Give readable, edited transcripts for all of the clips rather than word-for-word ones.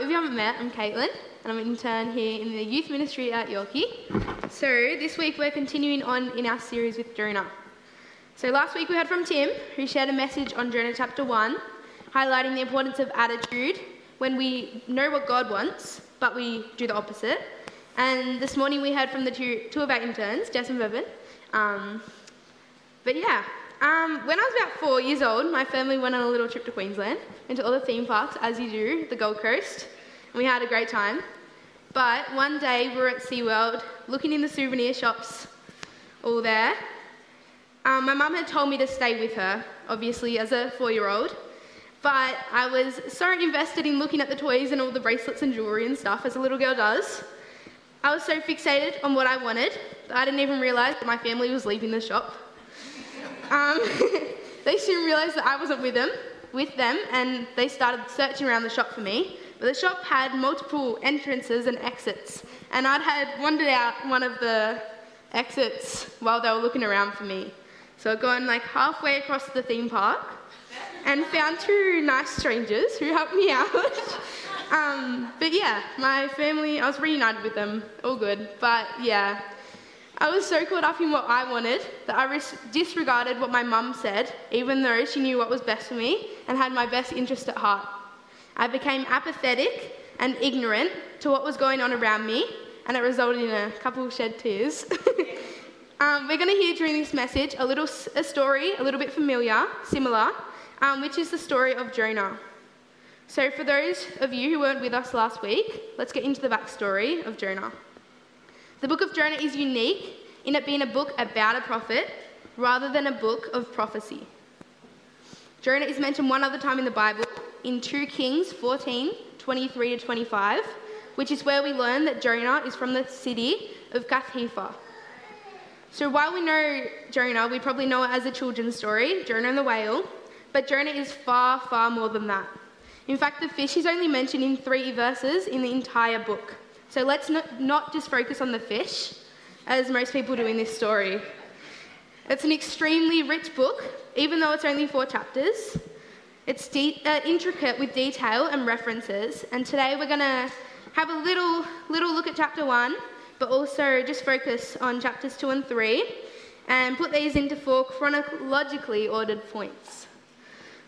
If you haven't met, I'm Caitlyn, and I'm an intern here in the youth ministry at Yorkie. So this week we're continuing on in our series with Jonah. So last week we heard from Tim, who shared a message on Jonah chapter 1, highlighting the importance of attitude when we know what God wants, but we do the opposite. And this morning we heard from the two of our interns, Jess and Mervin. When I was about 4 years old, my family went on a little trip to Queensland, into all the theme parks, as you do, the Gold Coast, and we had a great time. But one day, we were at SeaWorld, looking in the souvenir shops, all there. My mum had told me to stay with her, obviously, as a four-year-old, but I was so invested in looking at the toys and all the bracelets and jewellery and stuff, as a little girl does. I was so fixated on what I wanted, that I didn't even realise that my family was leaving the shop. They soon realised that I wasn't with them, and they started searching around the shop for me. But the shop had multiple entrances and exits, and I had wandered out one of the exits while they were looking around for me. So I'd gone like halfway across the theme park and found two nice strangers who helped me out. My family, I was reunited with them, all good, but yeah. I was so caught up in what I wanted that I disregarded what my mum said, even though she knew what was best for me and had my best interest at heart. I became apathetic and ignorant to what was going on around me, and it resulted in a couple shed tears. We're going to hear during this message a story a little bit similar, which is the story of Jonah. So for those of you who weren't with us last week, let's get into the backstory of Jonah. The book of Jonah is unique in it being a book about a prophet rather than a book of prophecy. Jonah is mentioned one other time in the Bible, in 2 Kings 14:23-25, which is where we learn that Jonah is from the city of Gath-hepher. So while we know Jonah, we probably know it as a children's story, Jonah and the whale, but Jonah is far, far more than that. In fact, the fish is only mentioned in 3 verses in the entire book. So let's not just focus on the fish, as most people do in this story. It's an extremely rich book, even though it's only 4 chapters. It's intricate with detail and references, and today we're going to have a little look at chapter 1, but also just focus on chapters 2 and 3, and put these into 4 chronologically ordered points.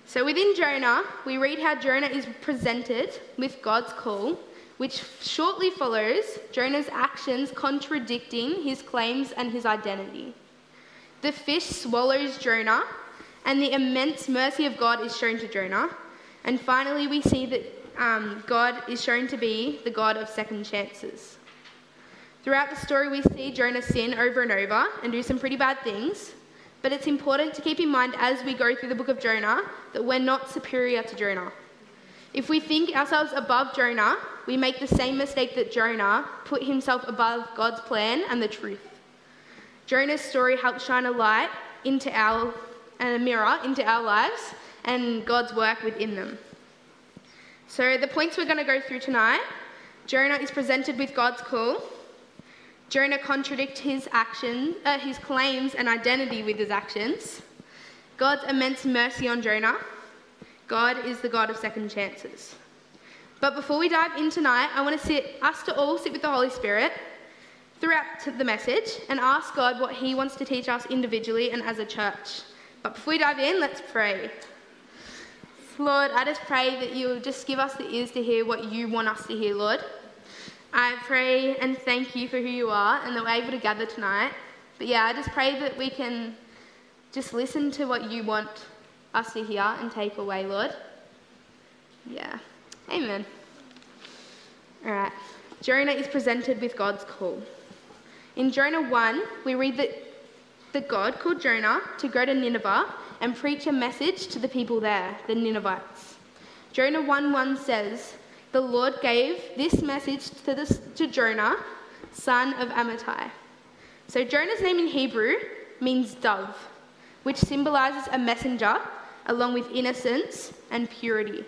So within Jonah, we read how Jonah is presented with God's call, which shortly follows Jonah's actions contradicting his claims and his identity. The fish swallows Jonah, and the immense mercy of God is shown to Jonah. And finally, we see that God is shown to be the God of second chances. Throughout the story, we see Jonah sin over and over and do some pretty bad things, but it's important to keep in mind as we go through the book of Jonah that we're not superior to Jonah. If we think ourselves above Jonah, we make the same mistake that Jonah put himself above God's plan and the truth. Jonah's story helps shine a light and a mirror into our lives and God's work within them. So the points we're going to go through tonight: Jonah is presented with God's call. Jonah contradicts his claims and identity with his actions. God's immense mercy on Jonah. God is the God of second chances. But before we dive in tonight, I want us to all sit with the Holy Spirit throughout the message and ask God what he wants to teach us individually and as a church. But before we dive in, let's pray. Lord, I just pray that you'll just give us the ears to hear what you want us to hear, Lord. I pray and thank you for who you are and that we're able to gather tonight. But yeah, I just pray that we can just listen to what you want us to hear and take away, Lord. Yeah. Amen. All right. Jonah is presented with God's call. In Jonah 1, we read that God called Jonah to go to Nineveh and preach a message to the people there, the Ninevites. Jonah 1:1 says, the Lord gave this message to Jonah, son of Amittai. So Jonah's name in Hebrew means dove, which symbolizes a messenger, along with innocence and purity.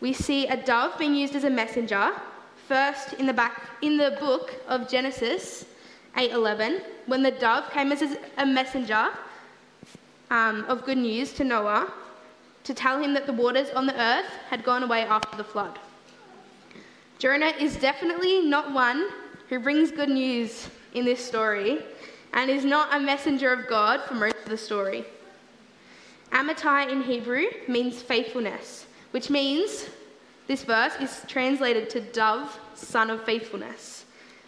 We see a dove being used as a messenger, first in the book of Genesis 8:11, when the dove came as a messenger of good news to Noah, to tell him that the waters on the earth had gone away after the flood. Jonah is definitely not one who brings good news in this story, and is not a messenger of God for most of the story. Amittai in Hebrew means faithfulness, which means this verse is translated to dove, son of faithfulness.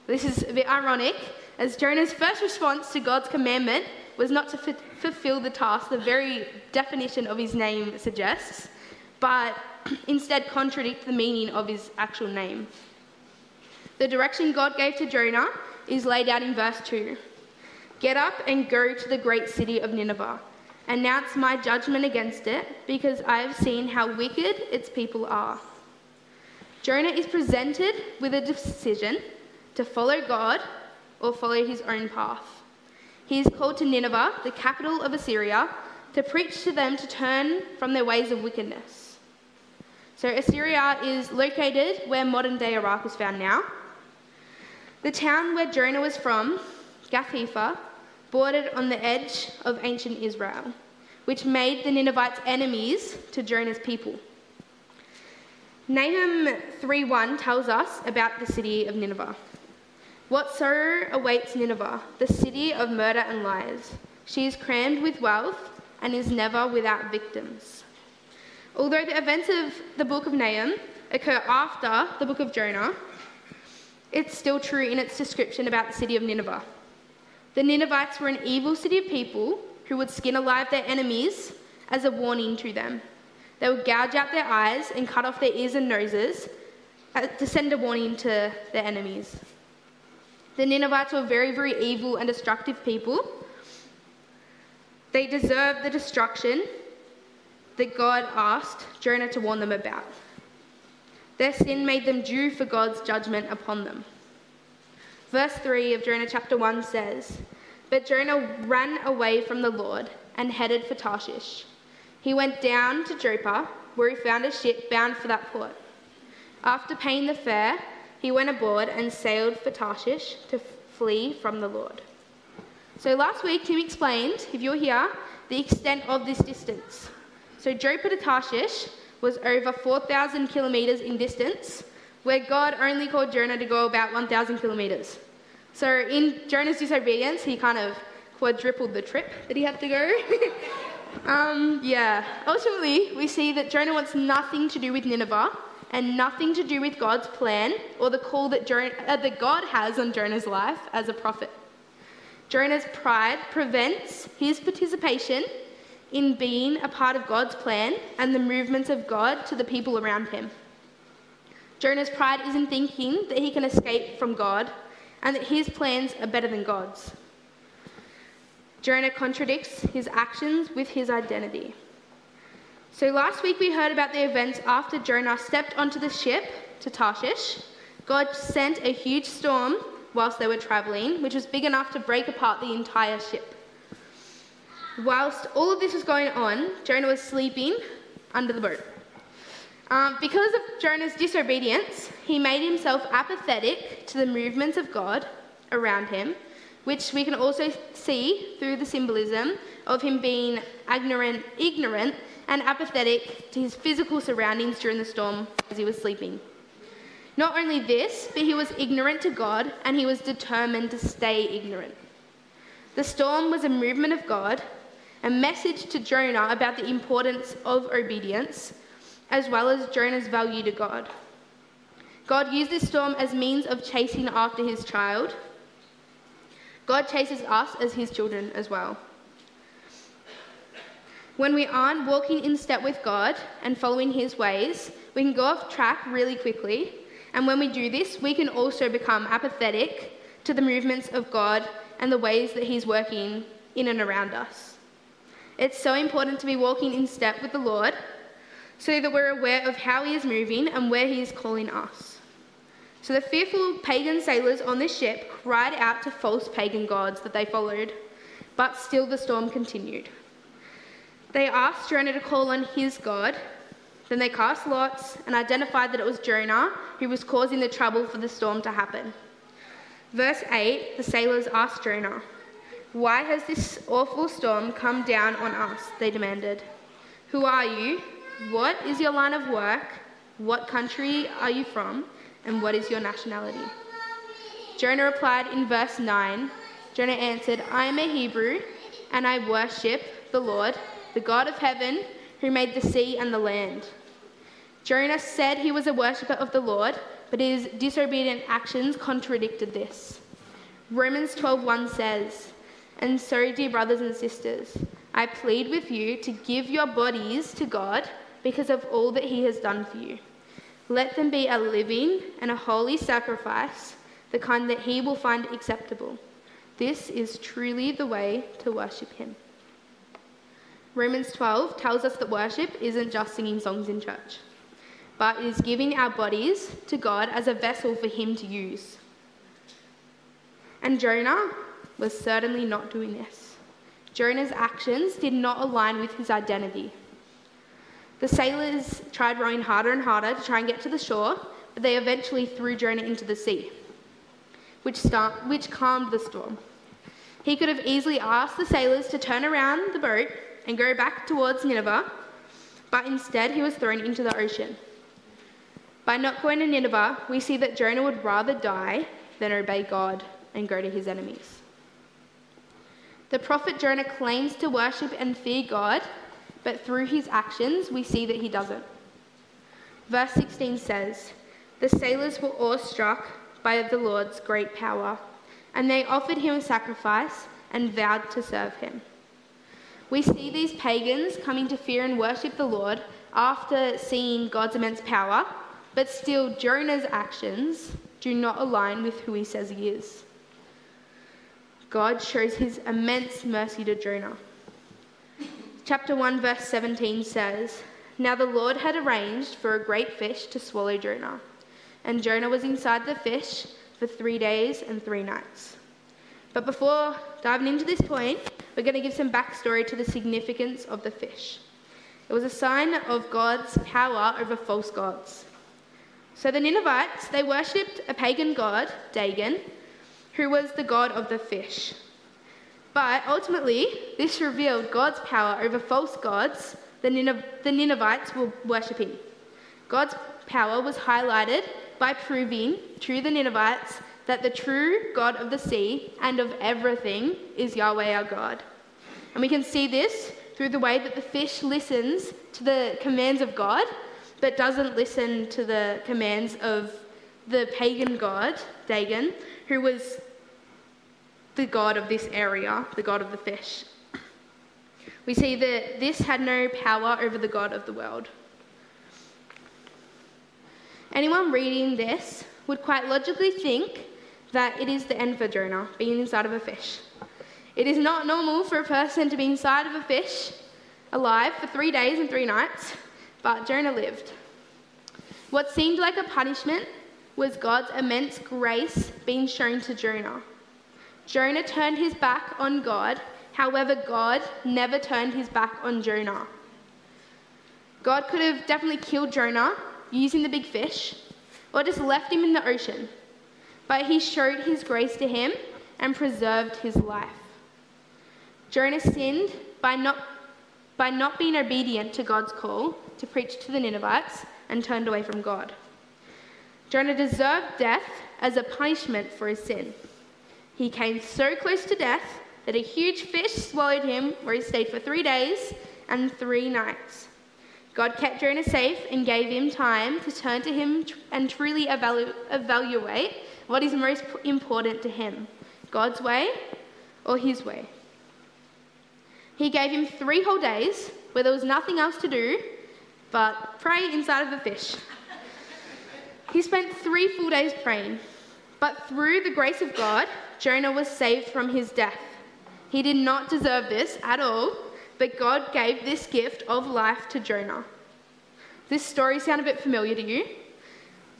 This is a bit ironic, as Jonah's first response to God's commandment was not to fulfill the task the very definition of his name suggests, but instead contradict the meaning of his actual name. The direction God gave to Jonah is laid out in verse 2. Get up and go to the great city of Nineveh. Announce my judgment against it, because I have seen how wicked its people are. Jonah is presented with a decision to follow God or follow his own path. He is called to Nineveh, the capital of Assyria, to preach to them to turn from their ways of wickedness. So Assyria is located where modern-day Iraq is found now. The town where Jonah was from, Gath-hepher, bordered on the edge of ancient Israel, which made the Ninevites enemies to Jonah's people. Nahum 3:1 tells us about the city of Nineveh. What sorrow awaits Nineveh, the city of murder and lies. She is crammed with wealth and is never without victims. Although the events of the book of Nahum occur after the book of Jonah, it's still true in its description about the city of Nineveh. The Ninevites were an evil city of people who would skin alive their enemies as a warning to them. They would gouge out their eyes and cut off their ears and noses to send a warning to their enemies. The Ninevites were very, very evil and destructive people. They deserved the destruction that God asked Jonah to warn them about. Their sin made them due for God's judgment upon them. Verse 3 of Jonah chapter 1 says, But Jonah ran away from the Lord and headed for Tarshish. He went down to Joppa, where he found a ship bound for that port. After paying the fare, he went aboard and sailed for Tarshish to flee from the Lord. So last week, Tim explained, if you're here, the extent of this distance. So Joppa to Tarshish was over 4,000 kilometres in distance, where God only called Jonah to go about 1,000 kilometres. So in Jonah's disobedience, he kind of quadrupled the trip that he had to go. Ultimately, we see that Jonah wants nothing to do with Nineveh and nothing to do with God's plan or the call that, that God has on Jonah's life as a prophet. Jonah's pride prevents his participation in being a part of God's plan and the movements of God to the people around him. Jonah's pride is in thinking that he can escape from God and that his plans are better than God's. Jonah contradicts his actions with his identity. So last week we heard about the events after Jonah stepped onto the ship to Tarshish. God sent a huge storm whilst they were travelling, which was big enough to break apart the entire ship. Whilst all of this was going on, Jonah was sleeping under the boat. Because of Jonah's disobedience, he made himself apathetic to the movements of God around him, which we can also see through the symbolism of him being ignorant and apathetic to his physical surroundings during the storm as he was sleeping. Not only this, but he was ignorant to God, and he was determined to stay ignorant. The storm was a movement of God, a message to Jonah about the importance of obedience, as well as Jonah's value to God. God used this storm as means of chasing after his child. God chases us as his children as well. When we aren't walking in step with God and following his ways, we can go off track really quickly. And when we do this, we can also become apathetic to the movements of God and the ways that he's working in and around us. It's so important to be walking in step with the Lord, so that we're aware of how he is moving and where he is calling us. So the fearful pagan sailors on this ship cried out to false pagan gods that they followed, but still the storm continued. They asked Jonah to call on his God. Then they cast lots and identified that it was Jonah who was causing the trouble for the storm to happen. Verse 8, the sailors asked Jonah, "Why has this awful storm come down on us?" they demanded. "Who are you? What is your line of work? What country are you from? And what is your nationality?" Jonah replied in verse 9. Jonah answered, "I am a Hebrew, and I worship the Lord, the God of heaven, who made the sea and the land." Jonah said he was a worshipper of the Lord, but his disobedient actions contradicted this. Romans 12:1 says, "And so, dear brothers and sisters, I plead with you to give your bodies to God because of all that he has done for you. Let them be a living and a holy sacrifice, the kind that he will find acceptable. This is truly the way to worship him." Romans 12 tells us that worship isn't just singing songs in church, but is giving our bodies to God as a vessel for him to use. And Jonah was certainly not doing this. Jonah's actions did not align with his identity. The sailors tried rowing harder and harder to try and get to the shore, but they eventually threw Jonah into the sea, which calmed the storm. He could have easily asked the sailors to turn around the boat and go back towards Nineveh, but instead he was thrown into the ocean. By not going to Nineveh, we see that Jonah would rather die than obey God and go to his enemies. The prophet Jonah claims to worship and fear God, but through his actions, we see that he doesn't. Verse 16 says, "The sailors were awestruck by the Lord's great power, and they offered him a sacrifice and vowed to serve him." We see these pagans coming to fear and worship the Lord after seeing God's immense power, but still Jonah's actions do not align with who he says he is. God shows his immense mercy to Jonah. Chapter 1, verse 17 says, "Now the Lord had arranged for a great fish to swallow Jonah, and Jonah was inside the fish for 3 days and 3 nights. But before diving into this point, we're going to give some backstory to the significance of the fish. It was a sign of God's power over false gods. So the Ninevites, they worshipped a pagan god, Dagon, who was the god of the fish. But ultimately, this revealed God's power over false gods the Ninevites were worshipping. God's power was highlighted by proving to the Ninevites that the true God of the sea and of everything is Yahweh our God. And we can see this through the way that the fish listens to the commands of God, but doesn't listen to the commands of the pagan god, Dagon, who was the god of this area, the god of the fish. We see that this had no power over the God of the world. Anyone reading this would quite logically think that it is the end for Jonah, being inside of a fish. It is not normal for a person to be inside of a fish, alive for 3 days and 3 nights, but Jonah lived. What seemed like a punishment was God's immense grace being shown to Jonah. Jonah turned his back on God, however, God never turned his back on Jonah. God could have definitely killed Jonah using the big fish, or just left him in the ocean, but he showed his grace to him and preserved his life. Jonah sinned by not being obedient to God's call to preach to the Ninevites and turned away from God. Jonah deserved death as a punishment for his sin. He came so close to death that a huge fish swallowed him, where he stayed for 3 days and 3 nights. God kept Jonah safe and gave him time to turn to him and truly evaluate what is most important to him, God's way or his way. He gave him 3 whole days where there was nothing else to do but pray inside of a fish. He spent 3 full days praying, but through the grace of God, Jonah was saved from his death. He did not deserve this at all, but God gave this gift of life to Jonah. This story sound a bit familiar to you?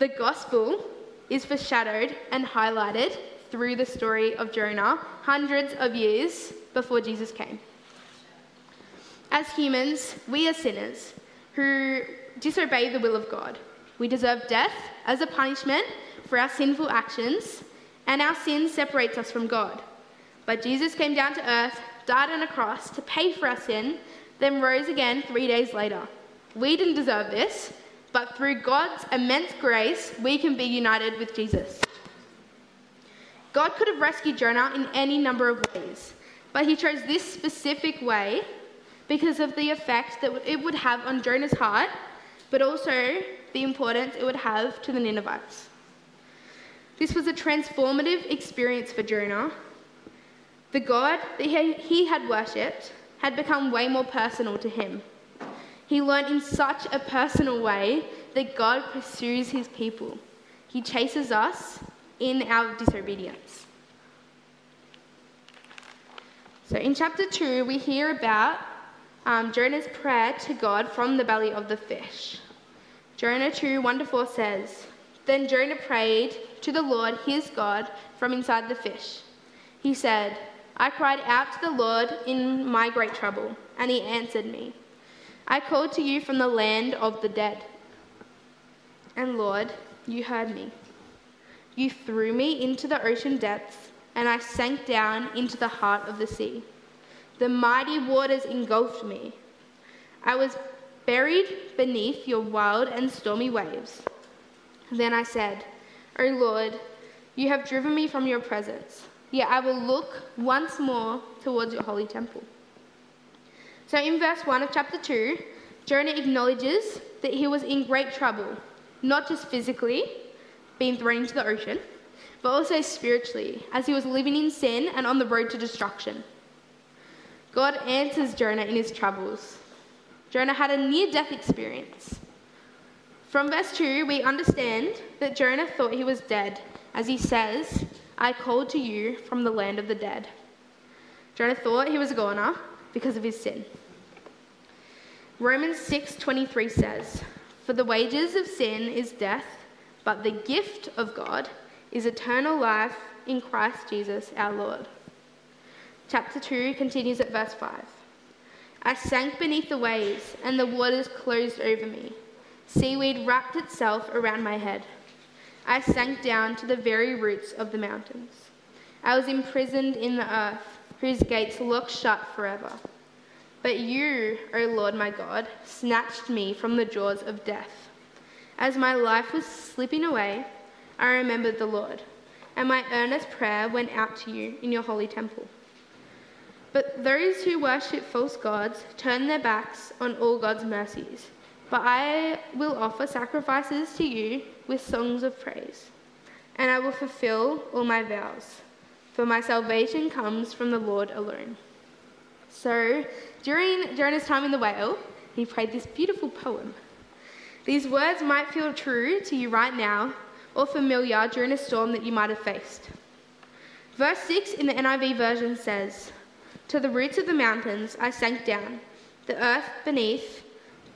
The gospel is foreshadowed and highlighted through the story of Jonah hundreds of years before Jesus came. As humans, we are sinners who disobey the will of God. We deserve death as a punishment for our sinful actions, and our sin separates us from God. But Jesus came down to earth, died on a cross to pay for our sin, then rose again 3 days later. We didn't deserve this, but through God's immense grace, we can be united with Jesus. God could have rescued Jonah in any number of ways, but he chose this specific way because of the effect that it would have on Jonah's heart, but also the importance it would have to the Ninevites. This was a transformative experience for Jonah. The God that he had worshipped had become way more personal to him. He learned in such a personal way that God pursues his people. He chases us in our disobedience. So in chapter 2, we hear about Jonah's prayer to God from the belly of the fish. Jonah 2:1-4 says, "Then Jonah prayed to the Lord his God from inside the fish. He said, I cried out to the Lord in my great trouble, and he answered me. I called to you from the land of the dead. And Lord, you heard me. You threw me into the ocean depths, and I sank down into the heart of the sea. The mighty waters engulfed me. I was buried beneath your wild and stormy waves. Then I said, O Lord, you have driven me from your presence. Yet I will look once more towards your holy temple." So in verse 1 of chapter 2, Jonah acknowledges that he was in great trouble, not just physically, being thrown into the ocean, but also spiritually, as he was living in sin and on the road to destruction. God answers Jonah in his troubles. Jonah had a near-death experience. From verse 2, we understand that Jonah thought he was dead, as he says, I called to you from the land of the dead. Jonah thought he was a goner because of his sin. Romans 6:23 says, "For the wages of sin is death, but the gift of God is eternal life in Christ Jesus our Lord." Chapter 2 continues at verse 5. "I sank beneath the waves, and the waters closed over me. Seaweed wrapped itself around my head. I sank down to the very roots of the mountains. I was imprisoned in the earth, whose gates locked shut forever. But you, O Lord my God, snatched me from the jaws of death. As my life was slipping away, I remembered the Lord, and my earnest prayer went out to you in your holy temple. But those who worship false gods turn their backs on all God's mercies. But I will offer sacrifices to you with songs of praise, and I will fulfill all my vows, for my salvation comes from the Lord alone." So, during Jonah's time in the whale, he prayed this beautiful poem. These words might feel true to you right now, or familiar during a storm that you might have faced. Verse 6 in the NIV version says, "To the roots of the mountains I sank down, the earth beneath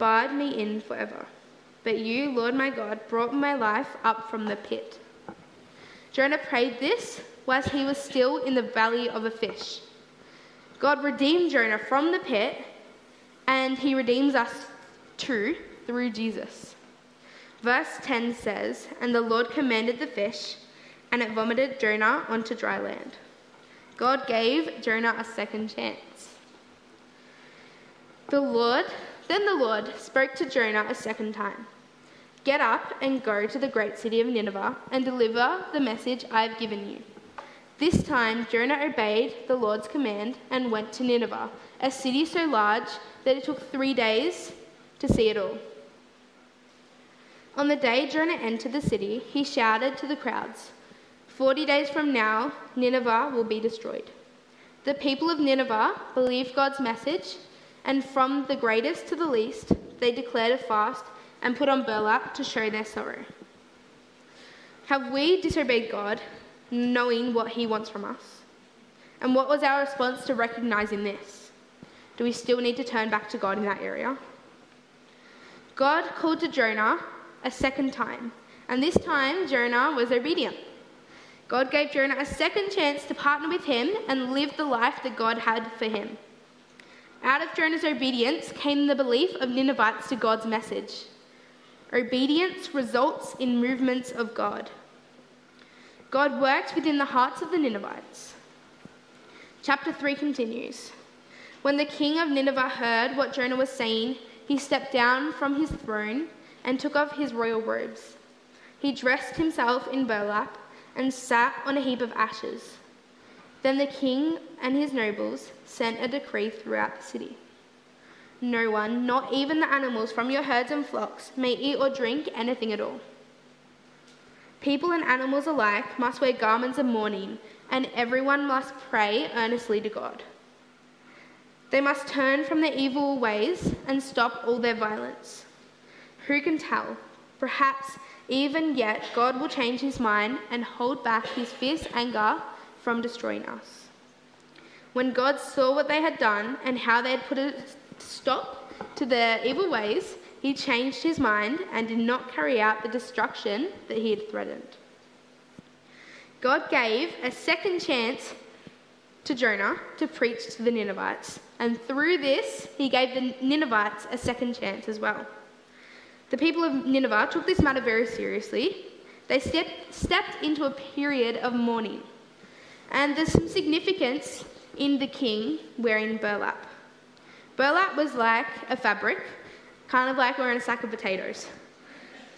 barred me in forever. But you, Lord my God, brought my life up from the pit." Jonah prayed this whilst he was still in the belly of a fish. God redeemed Jonah from the pit, and he redeems us too through Jesus. Verse 10 says, "And the Lord commanded the fish, and it vomited Jonah onto dry land." God gave Jonah a second chance. Then the Lord spoke to Jonah a second time. "Get up and go to the great city of Nineveh and deliver the message I have given you." This time Jonah obeyed the Lord's command and went to Nineveh, a city so large that it took 3 days to see it all. On the day Jonah entered the city, he shouted to the crowds, 40 days from now, Nineveh will be destroyed." The people of Nineveh believed God's message, and from the greatest to the least, they declared a fast and put on burlap to show their sorrow. Have we disobeyed God, knowing what he wants from us? And what was our response to recognizing this? Do we still need to turn back to God in that area? God called to Jonah a second time, and this time Jonah was obedient. God gave Jonah a second chance to partner with him and live the life that God had for him. Out of Jonah's obedience came the belief of Ninevites to God's message. Obedience results in movements of God. God worked within the hearts of the Ninevites. Chapter 3 continues. When the king of Nineveh heard what Jonah was saying, he stepped down from his throne and took off his royal robes. He dressed himself in burlap and sat on a heap of ashes. Then the king and his nobles sent a decree throughout the city. No one, not even the animals from your herds and flocks, may eat or drink anything at all. People and animals alike must wear garments of mourning, and everyone must pray earnestly to God. They must turn from their evil ways and stop all their violence. Who can tell? Perhaps even yet God will change his mind and hold back his fierce anger from destroying us. When God saw what they had done and how they had put a stop to their evil ways, he changed his mind and did not carry out the destruction that he had threatened. God gave a second chance to Jonah to preach to the Ninevites, and through this he gave the Ninevites a second chance as well. The people of Nineveh took this matter very seriously. They stepped into a period of mourning, and there's some significance in the king wearing burlap. Burlap was like a fabric, kind of like wearing a sack of potatoes.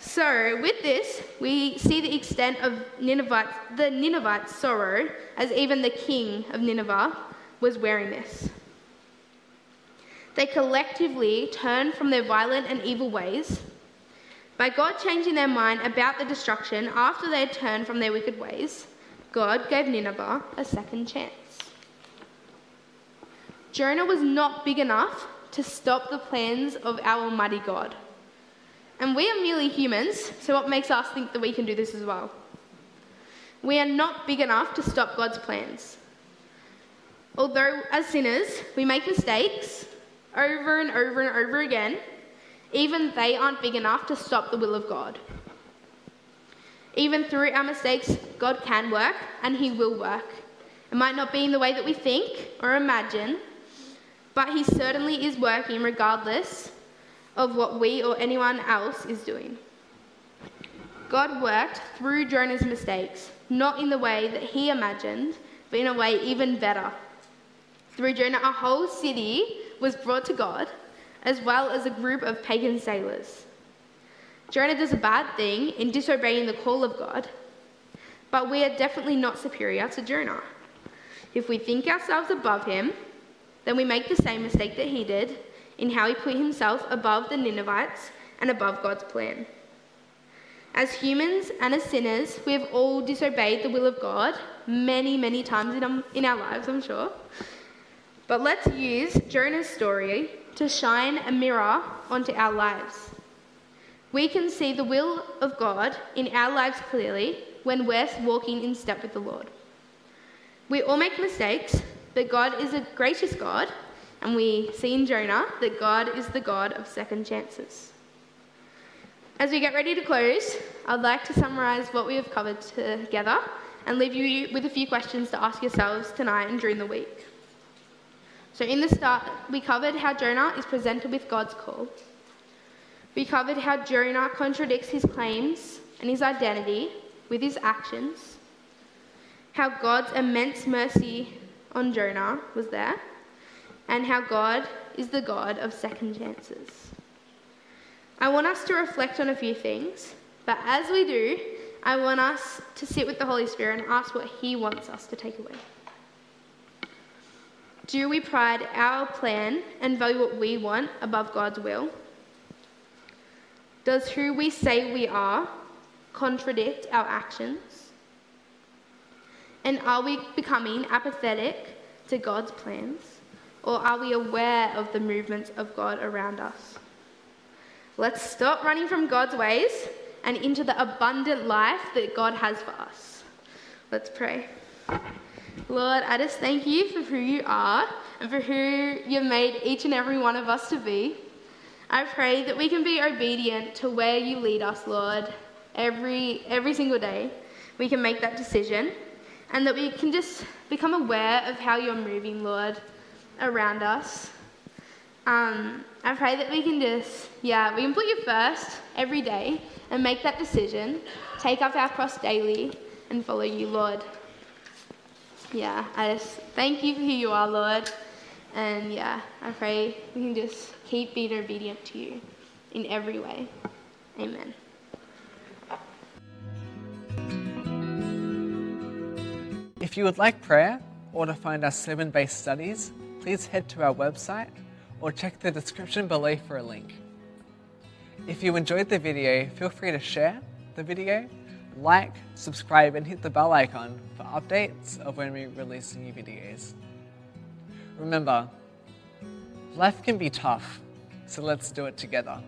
So with this, we see the extent of the Ninevites' sorrow, as even the king of Nineveh was wearing this. They collectively turned from their violent and evil ways. By God changing their mind about the destruction after they had turned from their wicked ways, God gave Nineveh a second chance. Jonah was not big enough to stop the plans of our Almighty God. And we are merely humans, so what makes us think that we can do this as well? We are not big enough to stop God's plans. Although as sinners, we make mistakes over and over and over again, even they aren't big enough to stop the will of God. Even through our mistakes, God can work, and he will work. It might not be in the way that we think or imagine, but he certainly is working regardless of what we or anyone else is doing. God worked through Jonah's mistakes, not in the way that he imagined, but in a way even better. Through Jonah, a whole city was brought to God, as well as a group of pagan sailors. Jonah does a bad thing in disobeying the call of God, but we are definitely not superior to Jonah. If we think ourselves above him, then we make the same mistake that he did, in how he put himself above the Ninevites and above God's plan. As humans and as sinners, we have all disobeyed the will of God many, many times in our lives, I'm sure. But let's use Jonah's story to shine a mirror onto our lives. We can see the will of God in our lives clearly when we're walking in step with the Lord. We all make mistakes, but God is a gracious God, and we see in Jonah that God is the God of second chances. As we get ready to close, I'd like to summarise what we have covered together and leave you with a few questions to ask yourselves tonight and during the week. So in the start, we covered how Jonah is presented with God's call. We covered how Jonah contradicts his claims and his identity with his actions. How God's immense mercy on Jonah was there. And how God is the God of second chances. I want us to reflect on a few things, but as we do, I want us to sit with the Holy Spirit and ask what he wants us to take away. Do we pride our plan and value what we want above God's will? Does who we say we are contradict our actions? And are we becoming apathetic to God's plans? Or are we aware of the movements of God around us? Let's stop running from God's ways and into the abundant life that God has for us. Let's pray. Lord, I just thank you for who you are and for who you've made each and every one of us to be. I pray that we can be obedient to where you lead us, Lord, every single day. We can make that decision, and that we can just become aware of how you're moving, Lord, around us. I pray that we can just, we can put you first every day and make that decision, take up our cross daily and follow you, Lord. I just thank you for who you are, Lord. And I pray we can just keep being obedient to you in every way. Amen. If you would like prayer or to find our sermon-based studies, please head to our website or check the description below for a link. If you enjoyed the video, feel free to share the video, like, subscribe, and hit the bell icon for updates of when we release new videos. Remember, life can be tough, so let's do it together.